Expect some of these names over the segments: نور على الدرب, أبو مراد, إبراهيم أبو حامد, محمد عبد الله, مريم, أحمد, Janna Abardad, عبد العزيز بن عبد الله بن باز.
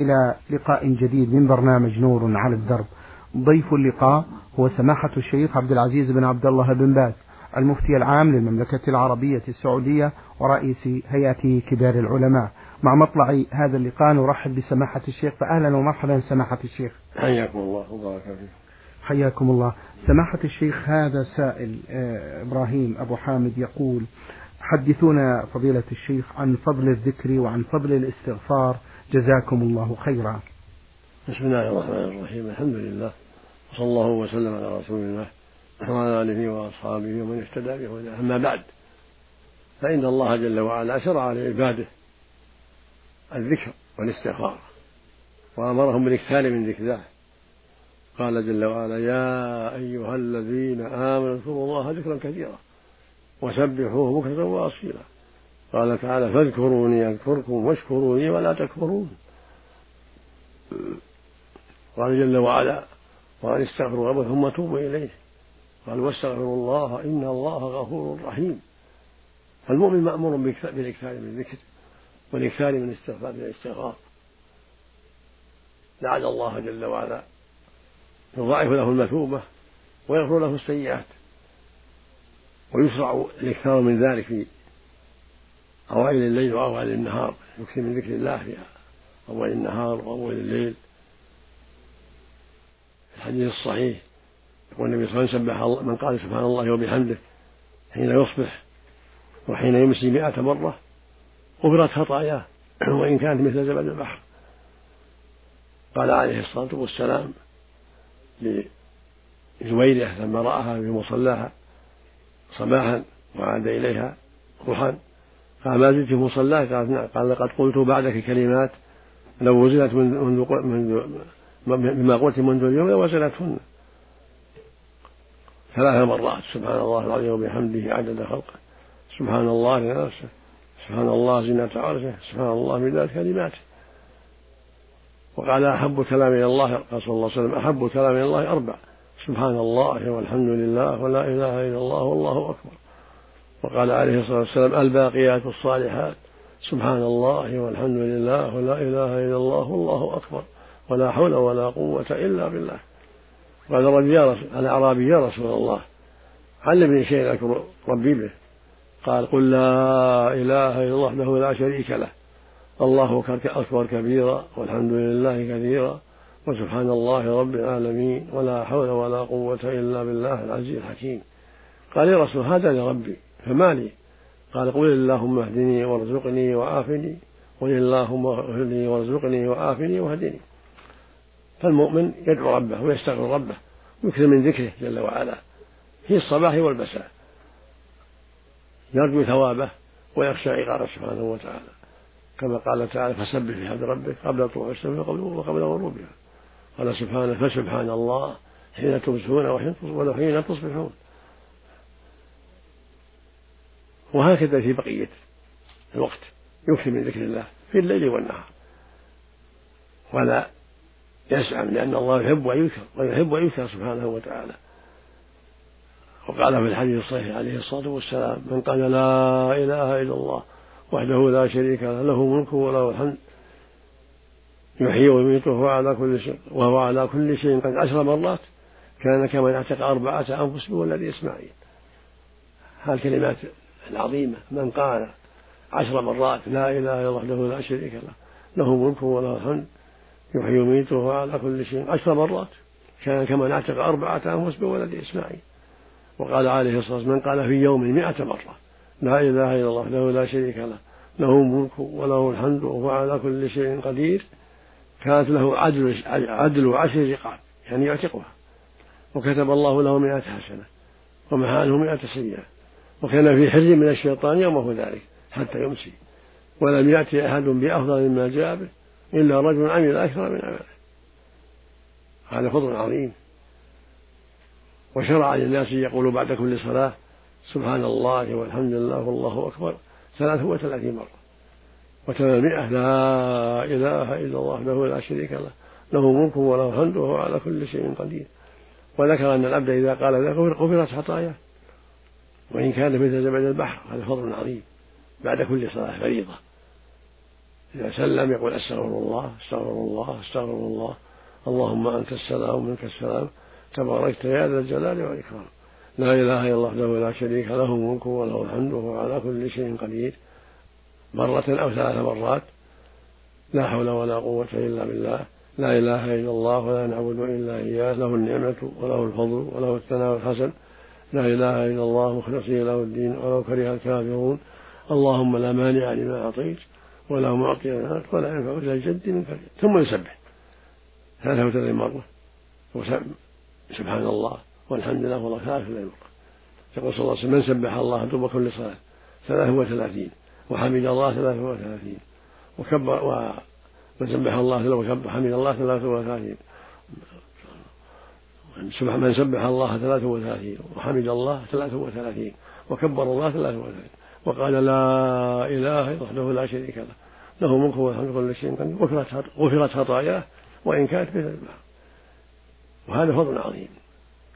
إلى لقاء جديد من برنامج نور على الدرب. ضيف اللقاء هو سماحة الشيخ عبد العزيز بن عبد الله بن باز، المفتي العام للمملكة العربية السعودية ورئيس هيئة كبار العلماء. مع مطلع هذا اللقاء نرحب بسماحة الشيخ، فأهلا ومرحبا سماحة الشيخ. حياكم الله وبارك فيكم. حياكم الله سماحة الشيخ. هذا سائل إبراهيم أبو حامد يقول: حدثونا فضيلة الشيخ عن فضل الذكر وعن فضل الاستغفار جزاكم الله خيرا. بسم الله الرحمن الرحيم، الحمد لله وصلى الله وسلم على رسول الله وعلى آله وأصحابه ومن اهتدى بهداه. أما بعد، فإن الله جل وعلا شرع لعباده الذكر والاستغفار وأمرهم بالاكثار من ذكر الله. قال جل وعلا: يا أيها الذين آمنوا اذكروا الله ذكرا كثيرا وسبحوه بكرة وأصيلا. قال تعالى: فاذكروني أذكركم واشكروا لي ولا تكفرون. قال جل وعلا: وأن استغفروا ربكم ثم توبوا إليه. قال: واستغفروا الله إن الله غفور رحيم. فالمؤمن مأمور بالإكثار من الذكر والإكثار من الاستغفار والاستغفار، لعل الله جل وعلا يضاعف له المثوبة ويغفر له السيئات. ويشرع الإكثار من ذلك في أوائل الليل وأوائل النهار، يكثر من ذكر الله في أوائل النهار وأوائل الليل. الحديث الصحيح يقول النبي صلى الله عليه وسلم: من قال سبحان الله وبحمده حين يصبح وحين يمسي 100 مرة غفرت خطاياه وإن كانت مثل زبد البحر. قال عليه الصلاة والسلام لزويلة لما رآها في مصلاها صباحا وعاد إليها روحا قال: ما زلت في مصلاك؟ قال: لقد قلت بعدك كلمات لو وزنت مما قلت منذ اليوم وزنتهن 3 مرات. سبحان الله العظيم وبحمده عدد خلقه، سبحان الله لنفسه، سبحان الله زينة عرشه، سبحان الله مداد كلماته. وقال: أحب كلام إلى الله صلى الله عليه وسلم، أحب كلام إلى الله 4: سبحان الله والحمد لله ولا إله إلا الله والله أكبر. وقال عليه الصلاة والسلام: الباقيات الصالحات، سبحان الله والحمد لله ولا إله إلا الله والله أكبر ولا حول ولا قوة إلا بالله. قال الأعرابي: يا رسول الله علمني شيئا أذكر ربي به. قال: قل لا إله إلا الله وحده لا شريك له، الله أكبر كبيرا والحمد لله كثيرا وسبحان الله رب العالمين ولا حول ولا قوة إلا بالله العزيز الحكيم. قال: يا رسول هذا لربي فما لي؟ قال: قل اللهم اهدني وارزقني وعافني، قل اللهم اهدني وارزقني وعافني واهدني. فالمؤمن يدعو ربه ويستغفر ربه ويكثر من ذكره جل وعلا في الصباح والمساء، يرجو ثوابه ويخشى عقابه سبحانه وتعالى، كما قال تعالى: فسبح بحمد ربك قبل طلوع الشمس وقبل غروبها. قال سبحانه: فسبحان الله حين تمسون وحين تصبحون. وهكذا في بقية الوقت يكثر من ذكر الله في الليل والنهار ولا يسعم، لأن الله يحب ويكثر ويحب ويكثر سبحانه وتعالى. وقال في الحديث الصحيح عليه الصلاة والسلام: من قال لا إله إلا الله وحده لا شريك له، له ملكه وله الحمد يحيي ويميت وهو على كل شيء قد 10 مرات كان كمن اعتق 4 أنفس من ولد إسماعيل. هالكلمات العظيمة: من قال 10 مرات لا إله إلا الله وحده لا شريك له، له ملكه وله الحمد يحيي ويميت وهو على كل شيء 10 مرات كان كمن اعتق 4 أنفس من ولد إسماعيل. وقال عليه الصلاة والسلام: من قال في يوم 100 مرة لا إله إلا الله وحده لا شريك له، له ملك وله الحمد وهو على كل شيء قدير، كانت له عدل 10 رقاب يعني يعتقها، وكتب الله له 100 حسنة ومحاله 100 سيئة، وكان في حرز من الشيطان يومه ذلك حتى يمسي. ولم يأتي أحد بأفضل مما جاء به إلا رجل عمل أكثر من عمله. هذا فضل عظيم. وشرع للناس يقولوا بعد كل صلاة: سبحان الله والحمد لله والله أكبر 33 مرة، وتمام 100 لا إله إلا الله وحده لا شريك له، له ملك وله الحمد وهو على كل شيء قدير. وذكر أن العبد إذا قال ذلك غفرت خطاياه وإن كان مثل زبد البحر. هذا فضل عظيم بعد كل صلاة فريضة. إذا سلم يقول أستغفر الله أستغفر الله أستغفر الله، اللهم أنت السلام منك السلام تباركت يا ذا الجلال والإكرام، لا إله إلا الله وحده لا شريك له الملك وله الحمد وهو على كل شيء قدير، مرة أو ثلاث مرات، لا حول ولا قوة إلا بالله، لا إله إلا الله ولا نعبد إلا إياه له النعمة وله الفضل وله الثناء والحسن، لا إله إلا الله مخلصين له الدين ولو كره الكافرون، اللهم لا مانع لما أعطيت ولا معطي لك ولا ينفع إلا الجد منك، ثم يسبح 33 مرة سبحان الله والحمد لله والله تعالى في العلم. يقول صلى الله عليه وسلم من سبح الله ثم كل صلاة 33 وحمد الله 33 ومن سبح الله وحمد الله 33 من سبح الله 33 وحمد الله 33 وكبر الله 33 وقال لا إله إلا الله لا شريك له له الملك والحمد لله شيء غفرت خطاياه وإن كانت مثل البحر، وهذا فضل عظيم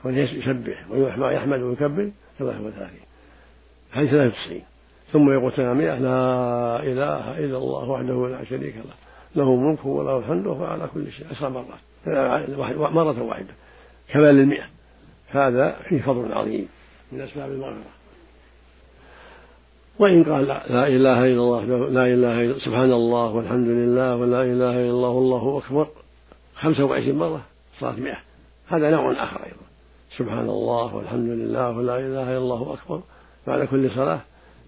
وأن يسبح ويحمد ويكبر 33 هذه 93 ثم يقول 100 لا إله إلا الله وحده لا شريك له له الملك وله الحمد وهو على كل شيء أسرى مرة واحدة كما للمئة، هذا فيه فضل عظيم من أسباب المغفرة. وإن قال لا إله إلا الله لا إله إلا سبحان الله والحمد لله ولا إله إلا الله والله أكبر 25 مرة صارت 100، هذا نوع آخر أيضا، سبحان الله والحمد لله ولا إله إلا الله أكبر بعد كل صلاة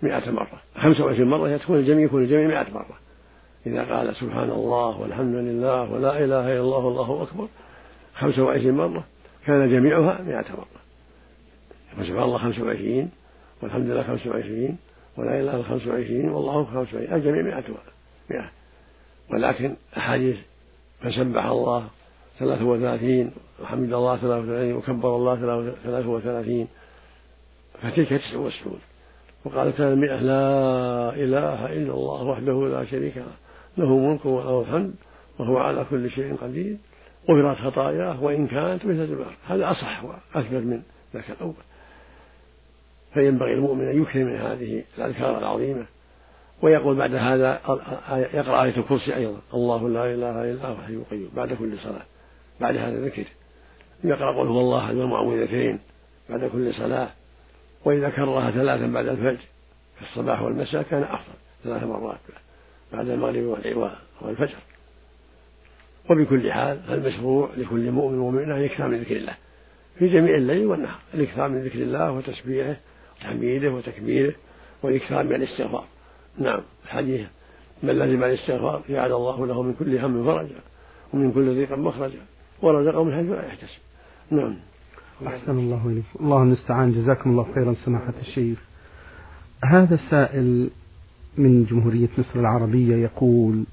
100 مرة، 25 مرة تكون الجميع يكون الجميع 100 مرة. إذا قال سبحان الله والحمد لله ولا إله إلا الله والله أكبر 25 مرة كان جميعها 100 مرة، سبحان الله 25 والحمد لله 25 ولا إله إلا 25 والله 25 الجميع 100 مرة. ولكن أحاديث فسبح الله 33 وحمد الله 33 وكبر الله 33 فتلك 69، وقال كان 100 لا إله إلا الله وحده لا شريك له ملك وله الحمد وهو على كل شيء قدير غفرت خطاياه وإن كانت مثل البحر، هذا أصح وأثبت من ذاك الأول. فينبغي المؤمن أن يكثر من هذه الأذكار العظيمة، ويقول بعد هذا يقرأ آية الكرسي أيضا، الله لا إله إلا هو الحي القيوم بعد كل صلاة، بعد هذا ذكر يقرأ قل هو الله أحد والمعوذتين بعد كل صلاة، وإذا كررها 3 بعد الفجر في الصباح والمساء كان أفضل 3 مرات بعد المغرب والفجر. وبكل حال المشروع لكل مؤمن ومؤمنة يكثر من ذكر الله في جميع الليل والنهار، الإكثار من ذكر الله وتسبيحه وتحميده وتكبيره والإكثار من الاستغفار. نعم الحديث من لزم الاستغفار جعل الله له من كل هم فرجا ومن كل ضيق مخرجا ورزقه من حيث لا يحتسب. نعم أحسن الله إليك، الله المستعان، جزاكم الله خيرا سماحة الشيخ. هذا السائل من جمهورية مصر العربية يقول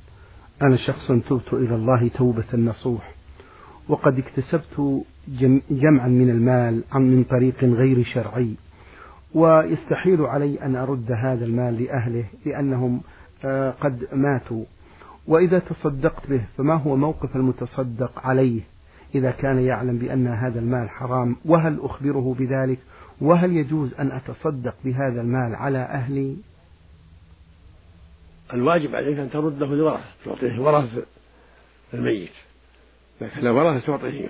أنا شخص تبت إلى الله توبة نصوح وقد اكتسبت جمعا من المال من طريق غير شرعي ويستحيل علي أن أرد هذا المال لأهله لأنهم قد ماتوا، وإذا تصدقت به فما هو موقف المتصدق عليه إذا كان يعلم بأن هذا المال حرام، وهل أخبره بذلك، وهل يجوز أن أتصدق بهذا المال على أهلي؟ الواجب عليك أن ترده لورثة، تعطيه ورثة الميت، لكن ورثة تعطيه.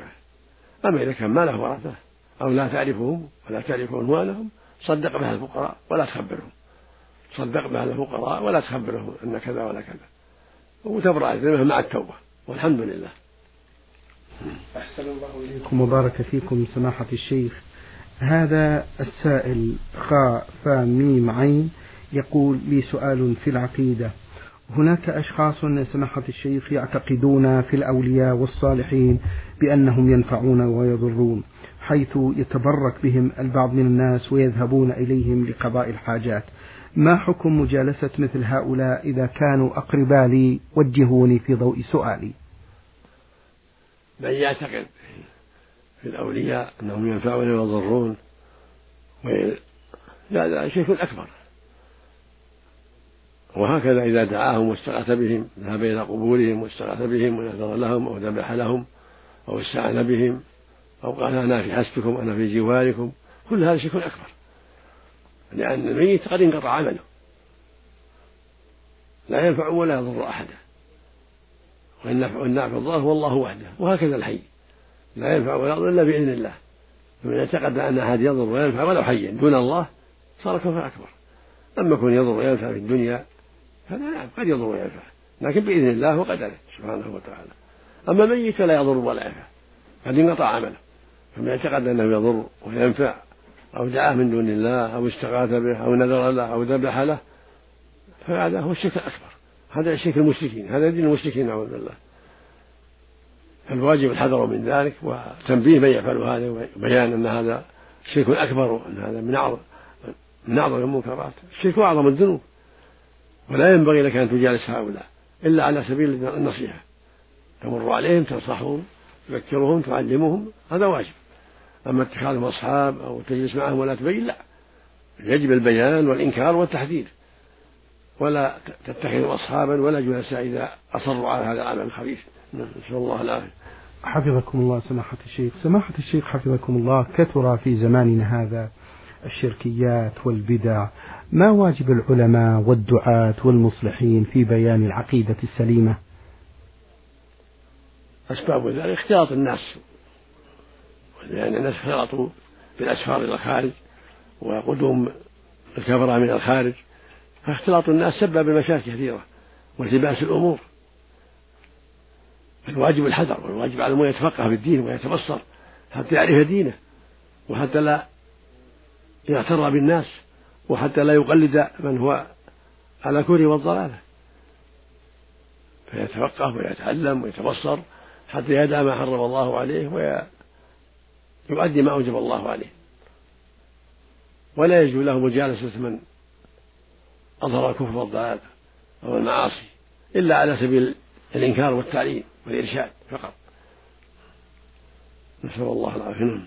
أما إذا كان ما له ورثة أو لا تعرفهم ولا تعرف أموالهم صدق بها الفقراء ولا تخبرهم، صدق بها الفقراء ولا تخبرهم أن كذا ولا كذا، وتبرأ ذمه مع التوبة والحمد لله. أحسن الله إليكم وبارك فيكم سماحة الشيخ. هذا السائل خاء فا ميم عين يقول لي سؤال في العقيدة، هناك أشخاص سماحة الشيخ يعتقدون في الأولياء والصالحين بأنهم ينفعون ويضرون حيث يتبرك بهم البعض من الناس ويذهبون إليهم لقضاء الحاجات، ما حكم مجالسة مثل هؤلاء إذا كانوا أقرباء لي؟ وجهوني في ضوء سؤالي. من يعتقد في الأولياء أنهم ينفعون ويضرون هذا شيء أكبر، وهكذا إذا دعاهم واستغاث بهم، ذهب إلى قبورهم واستغاث بهم ونذر لهم أو ذبح لهم أو استعان بهم أو قال أنا في حسبكم أنا في جواركم، كل هذا شيء أكبر، لأن الميت قد انقطع عمله لا ينفع ولا يضر أحدا، والنافع الضار هو الله وحده، وهكذا الحي لا ينفع ولا يضر إلا بإذن الله. فمن اعتقد أن أحد يضر وينفع ولو حيا دون الله صار كفر أكبر. أما كن يضر وينفع في الدنيا فلا، نعم قد يضر وينفع لكن بإذن الله وقدره سبحانه وتعالى. أما ميت فلا يضر ولا ينفع قد انقطع عمله. فمن اعتقد أنه يضر وينفع أو دعاه من دون الله أو استغاث به أو نذر له أو ذبح له فهذا هو الشرك الأكبر، هذا شرك المشركين، هذا دين المشركين نعوذ بالله. فالواجب الحذر من ذلك وتنبيه من يفعل هذا وبيان أن هذا شرك أكبر وأن هذا من أعظم المنكرات. الشرك أعظم الذنوب ولا ينبغي لك أن تجالس هؤلاء إلا على سبيل النصيحة، تمر عليهم تنصحهم تذكرهم تعلمهم هذا واجب. أما اتخاذهم أصحاب أو تجلس معهم ولا تبين لا، يجب البيان والإنكار والتحذير. ولا تتخذوا أصحابا ولا جلساء إذا أصروا على هذا العمل الخبيث، نسأل الله العافية. حفظكم الله سماحة الشيخ. سماحة الشيخ حفظكم الله، كثر في زماننا هذا الشركيات والبدع، ما واجب العلماء والدعاة والمصلحين في بيان العقيدة السليمة؟ أسباب ذلك اختلاط الناس، لأن الناس اختلطوا بالأسفار إلى الخارج وقدوم الكبرى من الخارج، فاختلاط الناس سبب مشاكل كثيرة والتباس الأمور. الواجب الحذر، والواجب على من يتفقه في الدين ويتبصر حتى يعرف دينه وحتى لا يغتر بالناس وحتى لا يقلد من هو على الكفر والضلالة، فيتفقه ويتعلم ويتبصر حتى يدع ما حرم الله عليه ويؤدي ما أوجب الله عليه. ولا يجوز له مجالسة من أظهر الكفر والضلالة أو المعاصي إلا على سبيل الإنكار والتعليم والإرشاد فقط، نسأل الله العافية.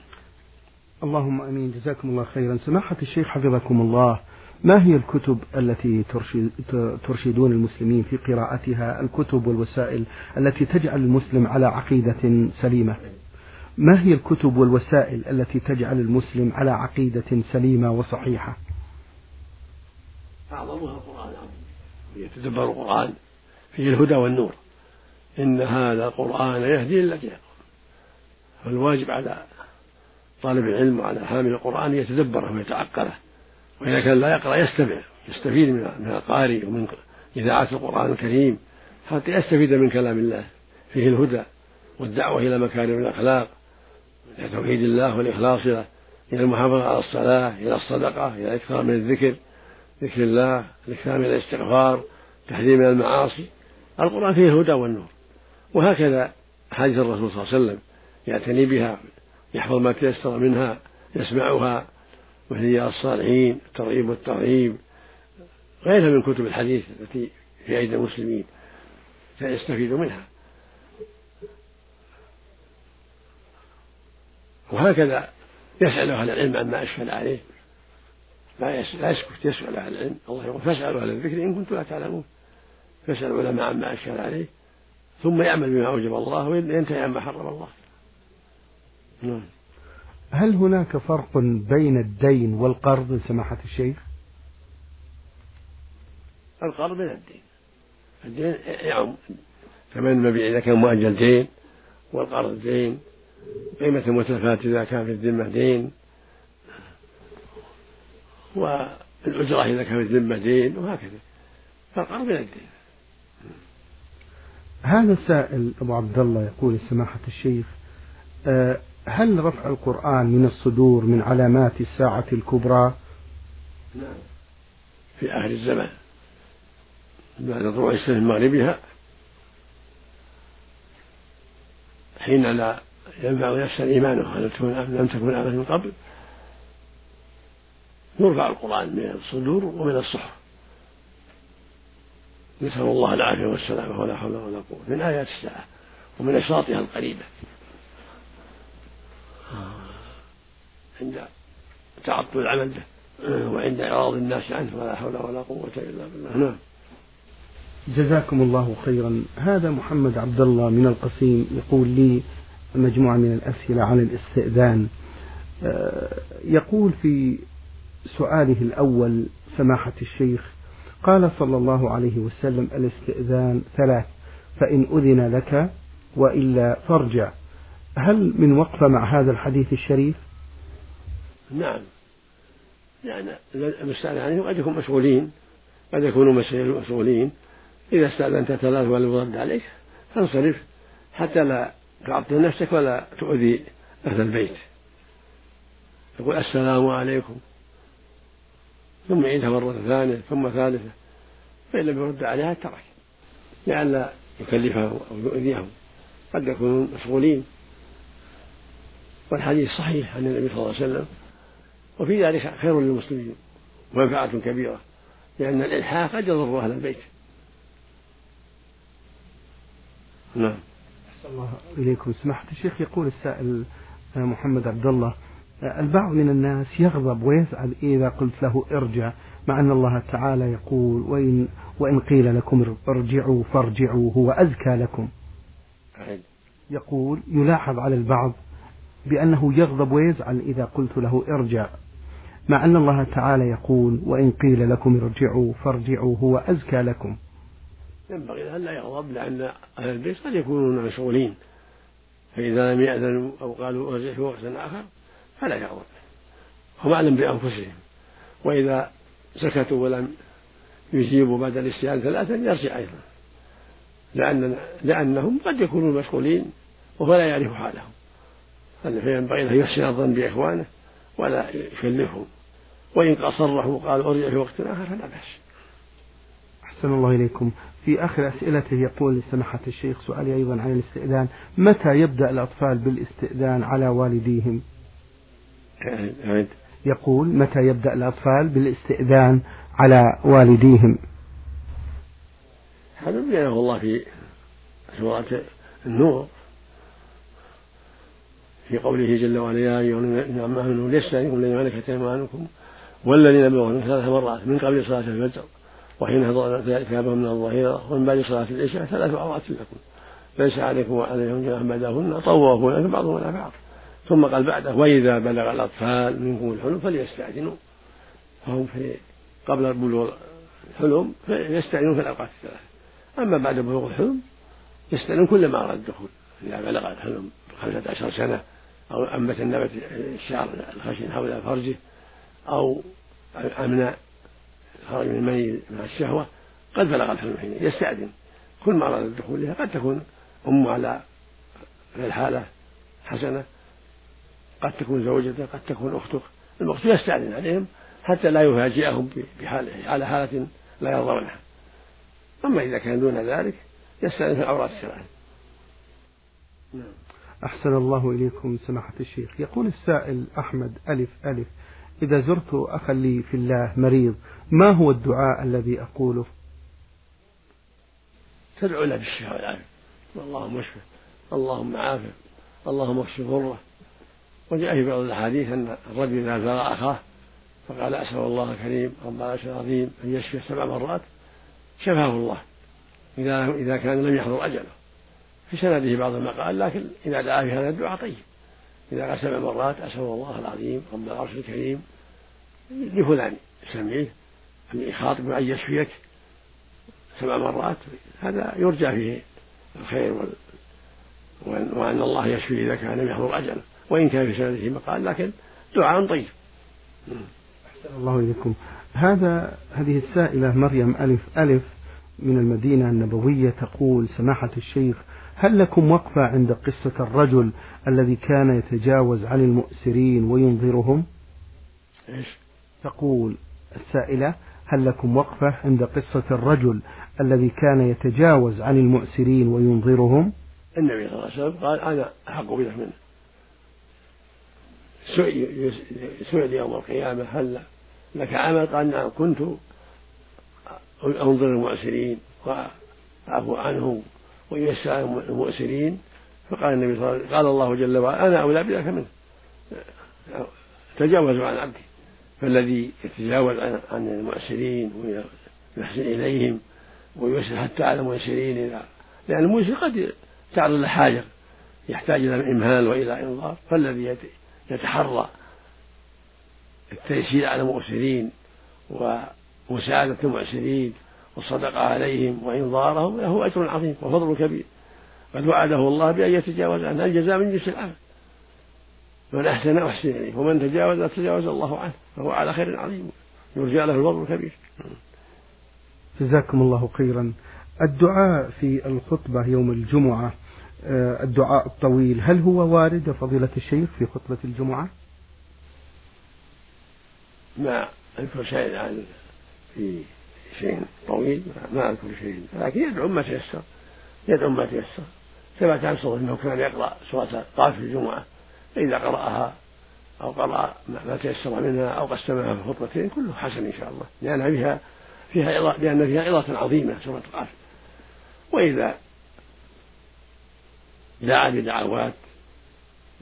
اللهم أمين، جزاكم الله خيرا. سماحة الشيخ حفظكم الله، ما هي الكتب التي ترشدون المسلمين في قراءتها، الكتب والوسائل التي تجعل المسلم على عقيدة سليمة؟ ما هي الكتب والوسائل التي تجعل المسلم على عقيدة سليمة وصحيحة؟ أعظمها القرآن العظيم، يتدبر القرآن فيه الهدى والنور، إن هذا القرآن يهدي للتي يقوم. فالواجب على طالب العلم وعلى حامل القرآن يتدبره ويتعقله، وإذا كان لا يقرأ يستمع يستفيد من القارئ ومن إذاعات القرآن الكريم حتى يستفيد من كلام الله فيه الهدى والدعوة إلى مكارم الأخلاق، إلى توحيد الله والإخلاص له، إلى المحافظة على الصلاة، إلى الصدقة، إلى الإكثار من الذكر ذكر الله، الإكثار من الاستغفار، تحذير من المعاصي. القرآن فيه الهدى والنور، وهكذا حديث الرسول صلى الله عليه وسلم يعتني بها، يحفظ ما تيسر منها، يسمعها، وهدياء الصالحين، الترغيب والترهيب، غيرها من كتب الحديث التي في أيدي المسلمين سيستفيد منها. وهكذا يسأل أهل العلم عما أشكل عليه، لا يسكت، يسأل أهل العلم. الله يقول فاسألوا أهل الذكر إن كنتم لا تعلمون، فاسألوا العلماء عما أشكل عليه ثم يعمل بما أوجب الله وينتهي عما حرم الله. هل هناك فرق بين الدين والقرض سماحة الشيخ؟ القرض من الدين، الدين يعم ثمن مبيع إذا كان مؤجل دين، والقرض دين، قيمة المتلفات إذا كان في الذمة دين، والأجرة إذا كان في الذمة دين، وهكذا فالقرض من الدين. هذا السائل أبو عبد الله يقول سماحة الشيخ، هل رفع القرآن من الصدور من علامات الساعة الكبرى؟ نعم، في آخر الزمان بعد طلوع الشمس من مغربها حين لا ينفع نفسا إيمانها لم تكن آمنت من قبل، نرفع القرآن من الصدور ومن الصحف، نسأل الله العافية والسلامة ولا حول ولا قوة، من آيات الساعة ومن أشراطها القريبة عند تعطل العمل به وعند إعراض الناس عنه، ولا حول ولا قوة إلا بالله. نعم، جزاكم الله خيرا. هذا محمد عبد الله من القصيم يقول لي مجموعة من الأسئلة عن الاستئذان. يقول في سؤاله الأول سماحة الشيخ، قال صلى الله عليه وسلم: الاستئذان ثلاث، فإن أذن لك وإلا فارجع. هل من وقفة مع هذا الحديث الشريف؟ نعم، يعني المستعان عليهم قد يكونوا مشغولين، قد يكونوا مشغولين. إذا استأذنت ثلاث ولم يرد عليك فانصرف حتى لا تعطل نفسك ولا تؤذي أهل البيت. يقول: السلام عليكم، ثم عيدها مرة ثانية ثم ثالثة، فإن لم يرد عليها ترك، لئلا يكلفه أو يؤذيهم، قد يكونوا مشغولين. والحديث صحيح عن النبي صلى الله عليه وسلم، وفي ذلك خير للمسلمين ومنفعة كبيرة، لأن الإلحاق قد يضر أهل البيت. نعم. أحسن الله إليكم. سمحت الشيخ، يقول السائل محمد عبد الله: البعض من الناس يغضب ويزعل إذا قلت له ارجع، مع أن الله تعالى يقول: وإن قيل لكم ارجعوا فارجعوا هو أزكى لكم. يقول يلاحظ على البعض بأنه يغضب ويزعل إذا قلت له ارجع، مع أن الله تعالى يقول: وإن قيل لكم ارجعوا فارجعوا هو أزكى لكم. ينبغي أن لا يغضب، لأن أهل البيت قد يكونون مشغولين، فإذا لم يأذنوا أو قالوا ارجعوا في وقت آخر فلا يغضب، هم أعلم بأنفسهم. وإذا سكتوا ولم يجيبوا بعد الاستئذان ثلاثا يرجع أيضا، لأنهم قد يكونون مشغولين ولا يعرف حالهم، فينبغي أن يحسن الظن بإخوانه ولا يكلفهم. وإن أصروا وقال أرجع في وقت آخر فلا بأس. أحسن الله إليكم. في آخر أسئلته يقول لسماحة الشيخ سؤالي أيضا عن الاستئذان: متى يبدأ الأطفال بالاستئذان على والديهم؟ يقول: متى يبدأ الأطفال بالاستئذان على والديهم؟ هذا بيانه الله في سورة النور في قوله جل وعلا: يا أيها الذين آمنوا لا تستأذنكم الذين ملكت أيمانكم والذين بلغوا ثلاث مرات من قبل صلاة الفجر وحين ضربت ثيابهم من الظهيرة ومن بعد صلاة العشاء ثلاث عورات لكم ليس عليكم وعليهم جناح بعدهن، طوافون بعضهم على بعض. ثم قال بعده: وإذا بلغ الأطفال منكم الحلم فليستعجنوا، فهم قبل بلوغ الحلم فيستعجنون في الأوقات الثلاث. أما بعد بلوغ الحلم يستعجنون كل ما أراد الدخول. إذا بلغ الحلم 15 سنة أو أنبت النبت الشعر الخشن حول فرجه أو أمنع خرج من المني مع الشهوة قد بلغ الحلم حين يستأذن، كل ما أراد الدخول لها. قد تكون أم على الحالة حسنة، قد تكون زوجته، قد تكون أختك، المقصود يستأذن عليهم حتى لا يفاجئهم على حالة لا يرضونها. أما إذا كان دون ذلك يستأذن في الأوراق الثلاثة. نعم. أحسن الله إليكم سماحة الشيخ. يقول السائل أحمد: ألف، إذا زرت أخا لي في الله مريض، ما هو الدعاء الذي أقوله؟ تدعو له بالشفاء والعافية: اللهم اشفه، اللهم عافه، اللهم اكشف غره. وجاء في بعض الأحاديث أن الرجل إذا زار أخاه فقال: أسأل الله الكريم رب العرش العظيم أن يشفيه 7 مرات، شفاه الله إذا كان لم يحضر أجله. في سنده بعض المقال، لكن إذا دعا في هذا الدعاء طيب. إذا قال 7 مرات: أسأل الله العظيم رب العرش الكريم لفلان، يسميه أن يخاطب أن يشفيك 7 مرات، هذا يرجى فيه الخير وأن الله يشفي إذا كان لم يحضر أجله، وإن كان في سنده مقال، لكن دعاء طيب. أحسن الله إليكم. هذه السائلة مريم ألف من المدينة النبوية تقول: سماحة الشيخ، هل لكم وقفة عند قصة الرجل الذي كان يتجاوز عن المؤسرين وينظرهم؟ تقول السائلة: هل لكم وقفة عند قصة الرجل الذي كان يتجاوز عن المؤسرين وينظرهم؟ النبي صلى الله عليه وسلم قال: أنا أحق بذلك منه. سئل يوم القيامة: هل لك عمل؟ قال: نعم، كنت أنظر المؤسرين وأعفو عنهم ويسعى المؤسرين. فقال النبي صلى الله عليه وسلم: قال الله جل وعلا: أنا أولى بذلك منه، تجاوز عن عبدي. فالذي يتجاوز عن المؤسرين ويحسن إليهم ويسر حتى على المؤسرين، لأن المؤسر قد تعرض لحاجة يحتاج إلى الإمهال وإلى إنظار، فالذي يتحرى التيسير على المؤسرين ومساعدة المعسرين والصدقة عليهم وإنظارهم له أجر عظيم وفضل كبير، بل وعده الله بأن يتجاوز عنه، الجزاء من جنس العمل، من أحسن أحسن إليه، ومن تجاوز تجاوز الله عنه، فهو على خير عظيم يرجى له الفضل الكبير. جزاكم الله خيرا. الدعاء في الخطبة يوم الجمعة، الدعاء الطويل، هل هو وارد فضيلة الشيخ في خطبة الجمعة؟ ما أذكر شيء عن في شيء طويل، ما أذكر شيء، لكن يدعو ما تيسر، يدعو ما تيسر. ثبت عن صوره أنه كان يقرأ سورة قاف في الجمعة، فإذا قرأها أو قرأ ما تيسر منها أو قسمها في خطبتين كله حسن إن شاء الله، لأن فيها إضاءة عظيمة سورة القاف. وإذا دعا بدعوات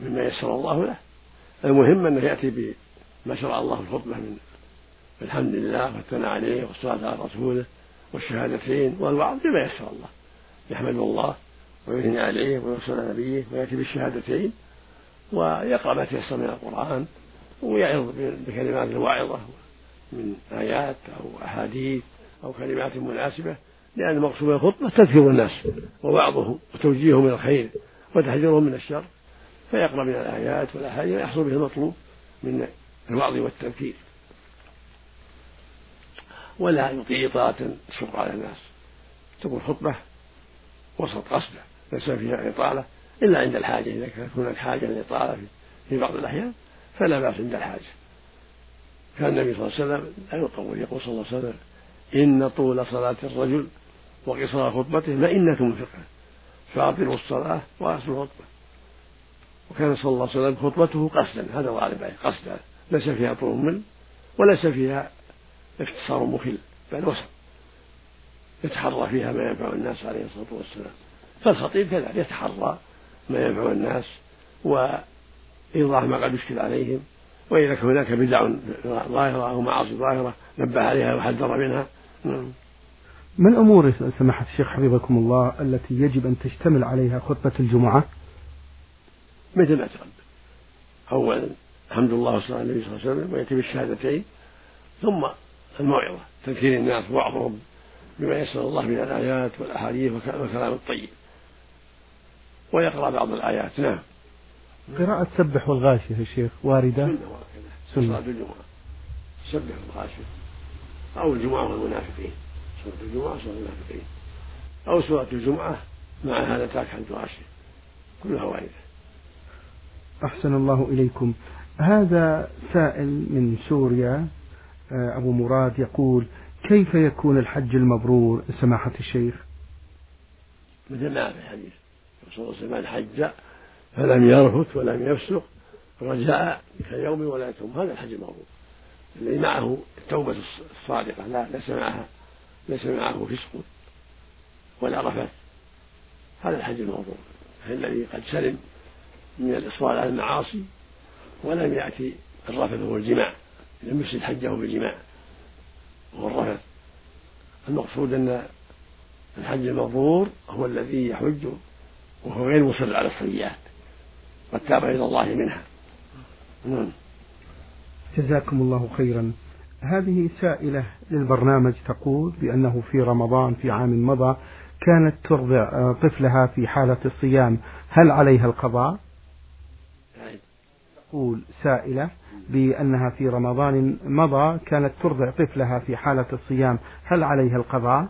مما يسر الله له، المهم أنه يأتي بما شرع الله في الخطبة من الحمد لله والثناء عليه والصلاة على رسوله والشهادتين والوعظ بما يسر الله، يحمد الله ويثني عليه ويصلي على نبيه ويأتي بالشهادتين ويقرأ ما تيسر من القرآن ويعظ بكلمات الواعظة من آيات أو أحاديث أو كلمات مناسبة، لأن مقصود الخطبة تذكير الناس ووعظهم وتوجيههم إلى الخير وتحذيرهم من الشر، فيقرأ من الآيات والأحاديث ويحصل به المطلوب من الوعظ والتذكير، ولا يطيع إطاعة تشق على الناس، تكون خطبة وسط قصده، ليس فيها إطالة إلا عند الحاجة، إذا كانت هناك حاجة للإطالة في بعض الأحيان فلا بأس عند الحاجة. كان النبي صلى الله عليه وسلم لا يطول، يقول صلى الله عليه وسلم: إن طول صلاة الرجل وقصار خطبته مئنة من فقهه، فاطلوا الصلاة وأصلوا الخطبة. وكان صلى الله عليه وسلم خطبته قصدا، هذا الغالب عليه قصدا، ليس فيها طول ممل وليس فيها اختصار مخل، بل وسط يتحرى فيها ما ينفع الناس عليه الصلاة والسلام. فالخطيب كذلك يتحرى ما ينفع الناس وإيضاح ما قد يشكل عليهم، وإذا كان هناك بدع ظاهرة أو معاصي ظاهرة نبه عليها وحذر منها. من أمور سماحة الشيخ حفظكم الله التي يجب أن تشتمل عليها خطبة الجمعة؟ مثل ما تقدم، أولا الحمد لله والصلاة على النبي صلى الله عليه وسلم، ويأتي بالشهادتين، ثم الموعظة تذكير الناس ووعظهم بما يسر الله من الآيات والأحاديث والكلام الطيب، ويقرأ بعض الآيات. نعم. قراءة سبح والغاشية الشيخ واردة؟ سنة صلاة الجمعة سبح والغاشية، أو الجمعة والمنافقين، سورة الجمعة سورة المنافقين، أو سورة الجمعة مع هالتاك عن الغاشية، كلها واردة. أحسن الله إليكم. هذا سائل من سوريا، أبو مراد، يقول: كيف يكون الحج المبرور سماحة الشيخ؟ مثل ما في الحديث رسول الله: من حج فلم يرفث ولم يفسق رجاء كيوم ولادتهم، هذا الحج المبرور الذي معه التوبة الصادقة، لا ليس معه فسق ولا رفث، هذا الحج المبرور الذي قد سلم من الإصرار على المعاصي ولم يأتي الرفث والجماع، لم يفسد حجه بالجماع والرفث. المقصود أن الحج المبرور هو الذي يحج وهو غير مصر على السيئات، قد تاب إلى الله منها. جزاكم الله خيرا. هذه سائلة للبرنامج تقول بأنه في رمضان في عام مضى كانت ترضع طفلها في حالة الصيام، هل عليها القضاء؟ تقول سائلة بأنها في رمضان مضى كانت ترضع طفلها في حالة الصيام، هل عليها القضاء؟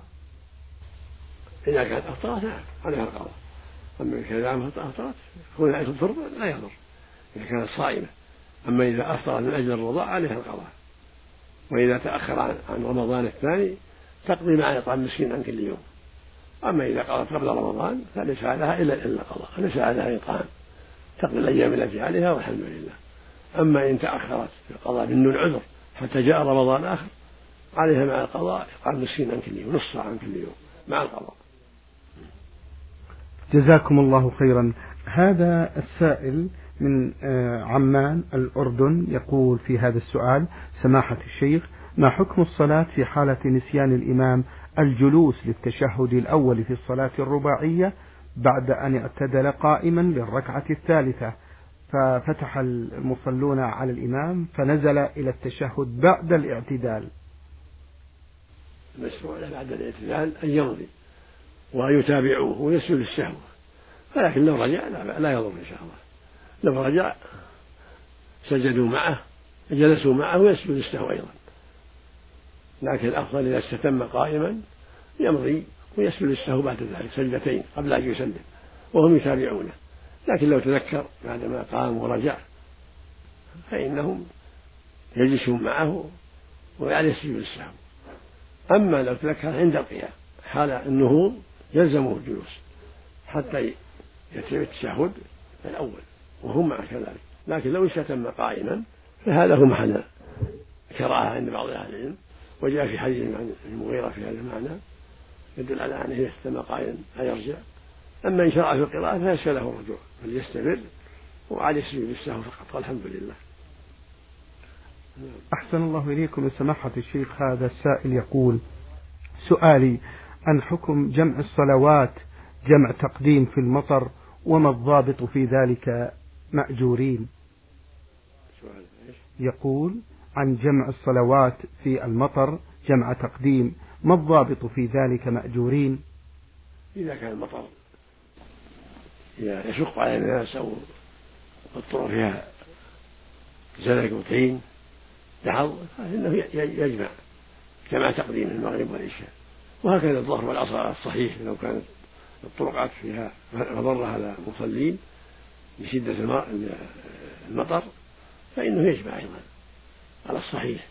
إذا كانت أخطأت عليها القضاء، أما إذا كان أفطرت يكون عيش الضرب لا يضر إذا كانت صائمة، أما إذا أفطرت من أجل الرضاع عليها القضاء، وإذا تأخر عن رمضان الثاني تقضي مع إطعام مسكين عن كل يوم، أما إذا قضت قبل رمضان فليس عليها إلا القضاء، ليس عليها إطعام، تقضي الأيام التي عليها والحمد لله. أما إن تأخرت في القضاء من العذر حتى جاء رمضان آخر عليها مع القضاء إطعام مسكين عن كل يوم، نص ساعة عن كل يوم مع القضاء. جزاكم الله خيرا. هذا السائل من عمان الأردن يقول في هذا السؤال: سماحة الشيخ، ما حكم الصلاة في حالة نسيان الإمام الجلوس للتشهد الأول في الصلاة الرباعية بعد أن اعتدل قائما للركعة الثالثة، ففتح المصلون على الإمام فنزل إلى التشهد بعد الاعتدال؟ المشروع له بعد الاعتزال أن يمضي ويتابعوه ويسجد الشهوة، ولكن لو رجع لا يضر إن شاء الله. لو رجع سجدوا معه جلسوا معه ويسجد الشهوة أيضا، لكن الأفضل إذا استتم قائما يمضي ويسجد الشهوة بعد ذلك سجدتين قبل أن يسلم وهم يتابعونه، لكن لو تذكر بعدما قام ورجع فإنهم يجلسون معه ويعلى السجود السهو. أما لو تذكر عند القيام حال النهوض يلزمه الجلوس حتى يتم التشهد الأول وهم مع كذلك، لكن لو استتم قائما فهذا هو معنى كراهة عند بعض أهل العلم، وجاء في حديث عن المغيرة في هذا المعنى يدل على أنه يستتم قائما لا يرجع. أما إن شرع في القراءة فليس له رجوع بل يستمر وعلى السجود السهو فقط، والحمد لله. أحسن الله إليكم سماحة الشيخ. هذا السائل يقول: سؤالي عن حكم جمع الصلوات جمع تقديم في المطر، وما الضابط في ذلك مأجورين؟ يقول عن جمع الصلوات في المطر جمع تقديم، ما الضابط في ذلك مأجورين؟ إذا كان المطر يشق على الناس أو الطرق فيها زلق وطين دحض فإنه يجمع كما تقديم المغرب والعشاء، وهكذا الظهر والعصر الصحيح لو كانت الطرقات فيها مضرة على المصلين بشدة المطر فإنه يجمع أيضا على الصحيح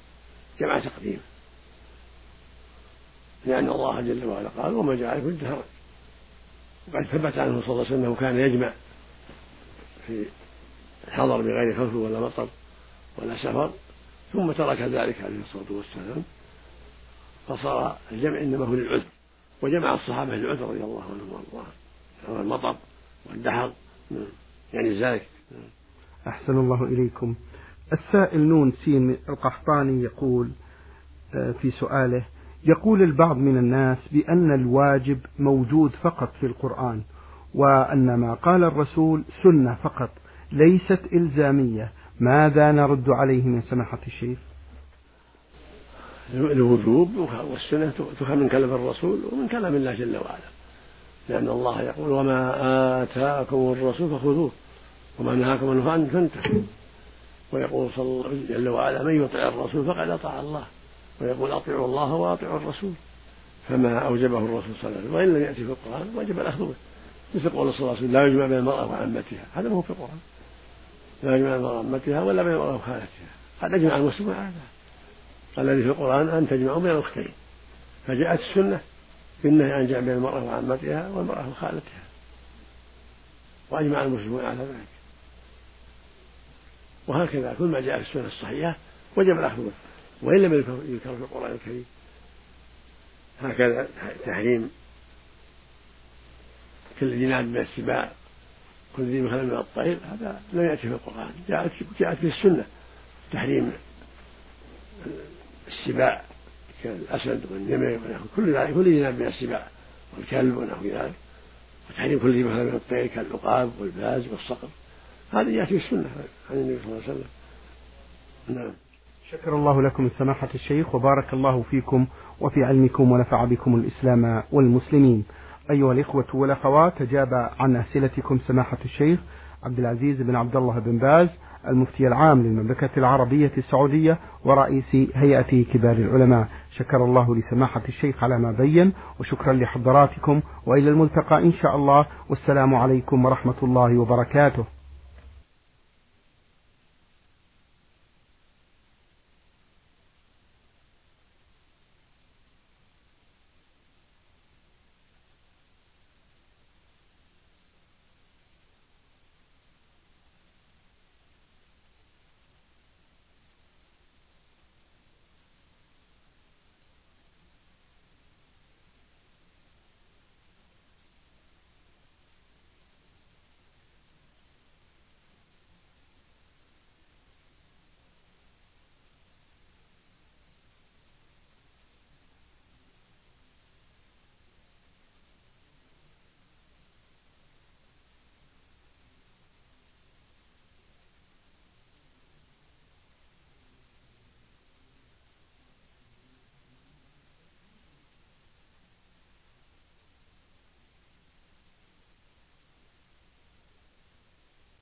جمع تقديم، لأن الله جل وعلا قال: وما جعله الدهر. وقد ثبت عنه صلى الله عليه وسلم كان يجمع في الحضر بغير خوف ولا مطر ولا سفر، ثم ترك ذلك عليه الصلاة والسلام، فصار الجمع إنما هو للعذر، وجمع الصحابة للعذر رضي الله عنهم وارضاهم، المطر والدحر يعني ذلك. أحسن الله إليكم. السائل نون سين القحطاني يقول في سؤاله: يقول البعض من الناس بأن الواجب موجود فقط في القرآن، وأن ما قال الرسول سنة فقط ليست إلزامية، ماذا نرد عليه من سماحة الشيخ؟ الوجوب والسنة تؤخذ من كلام الرسول ومن كلام الله جل وعلا، لأن الله يقول: وما آتاكم الرسول فخذوه وما نهاكم عنه فانتهوا، ويقول صلى الله جل وعلا: من يطع الرسول فقد أطاع الله، ويقول: أطيعوا الله وأطيعوا الرسول. فما أوجبه الرسول صلى الله عليه وسلم وإن لم يأتي في القرآن وجب الأخذ به، مثل قول صلى الله عليه وسلم: لا يجمع بين المرأة وعمتها، هذا ما هو في القرآن، لا يجمع بين عمتها ولا بين المرأة وخالتها، قد أجمع المسلم على هذا، الذي في القرآن أن تجمعوا بين الأختين، فجاءت السنة بالنهي عن جمع بين المرأة وعمتها والمرأة وخالتها، وأجمع المسلمون على ذلك، وهكذا كل ما جاء في السنة الصحيحة وجب الأخذ به وإن لم يذكر في القرآن الكريم. هكذا تحريم كل ذي ناب من السباع، كل ذي مخلب من الطير، هذا لا يأتي في القرآن، جاءت في السنة تحريم السباع كالأسد والنمر كل ذي ناب من السباع والكلب ونحو ذلك، وتحريم كل ذي مخلب من الطير كالعقاب والباز والصقر، هذا يأتي في السنة عن النبي صلى الله عليه وسلم. نعم. شكر الله لكم سماحة الشيخ، وبارك الله فيكم وفي علمكم، ونفع بكم الإسلام والمسلمين. أيها الإخوة والأخوات، أجاب عن أسئلتكم سماحة الشيخ عبد العزيز بن عبد الله بن باز، المفتي العام للمملكة العربية السعودية ورئيس هيئة كبار العلماء. شكر الله لسماحة الشيخ على ما بين، وشكرا لحضراتكم، وإلى الملتقى إن شاء الله، والسلام عليكم ورحمة الله وبركاته.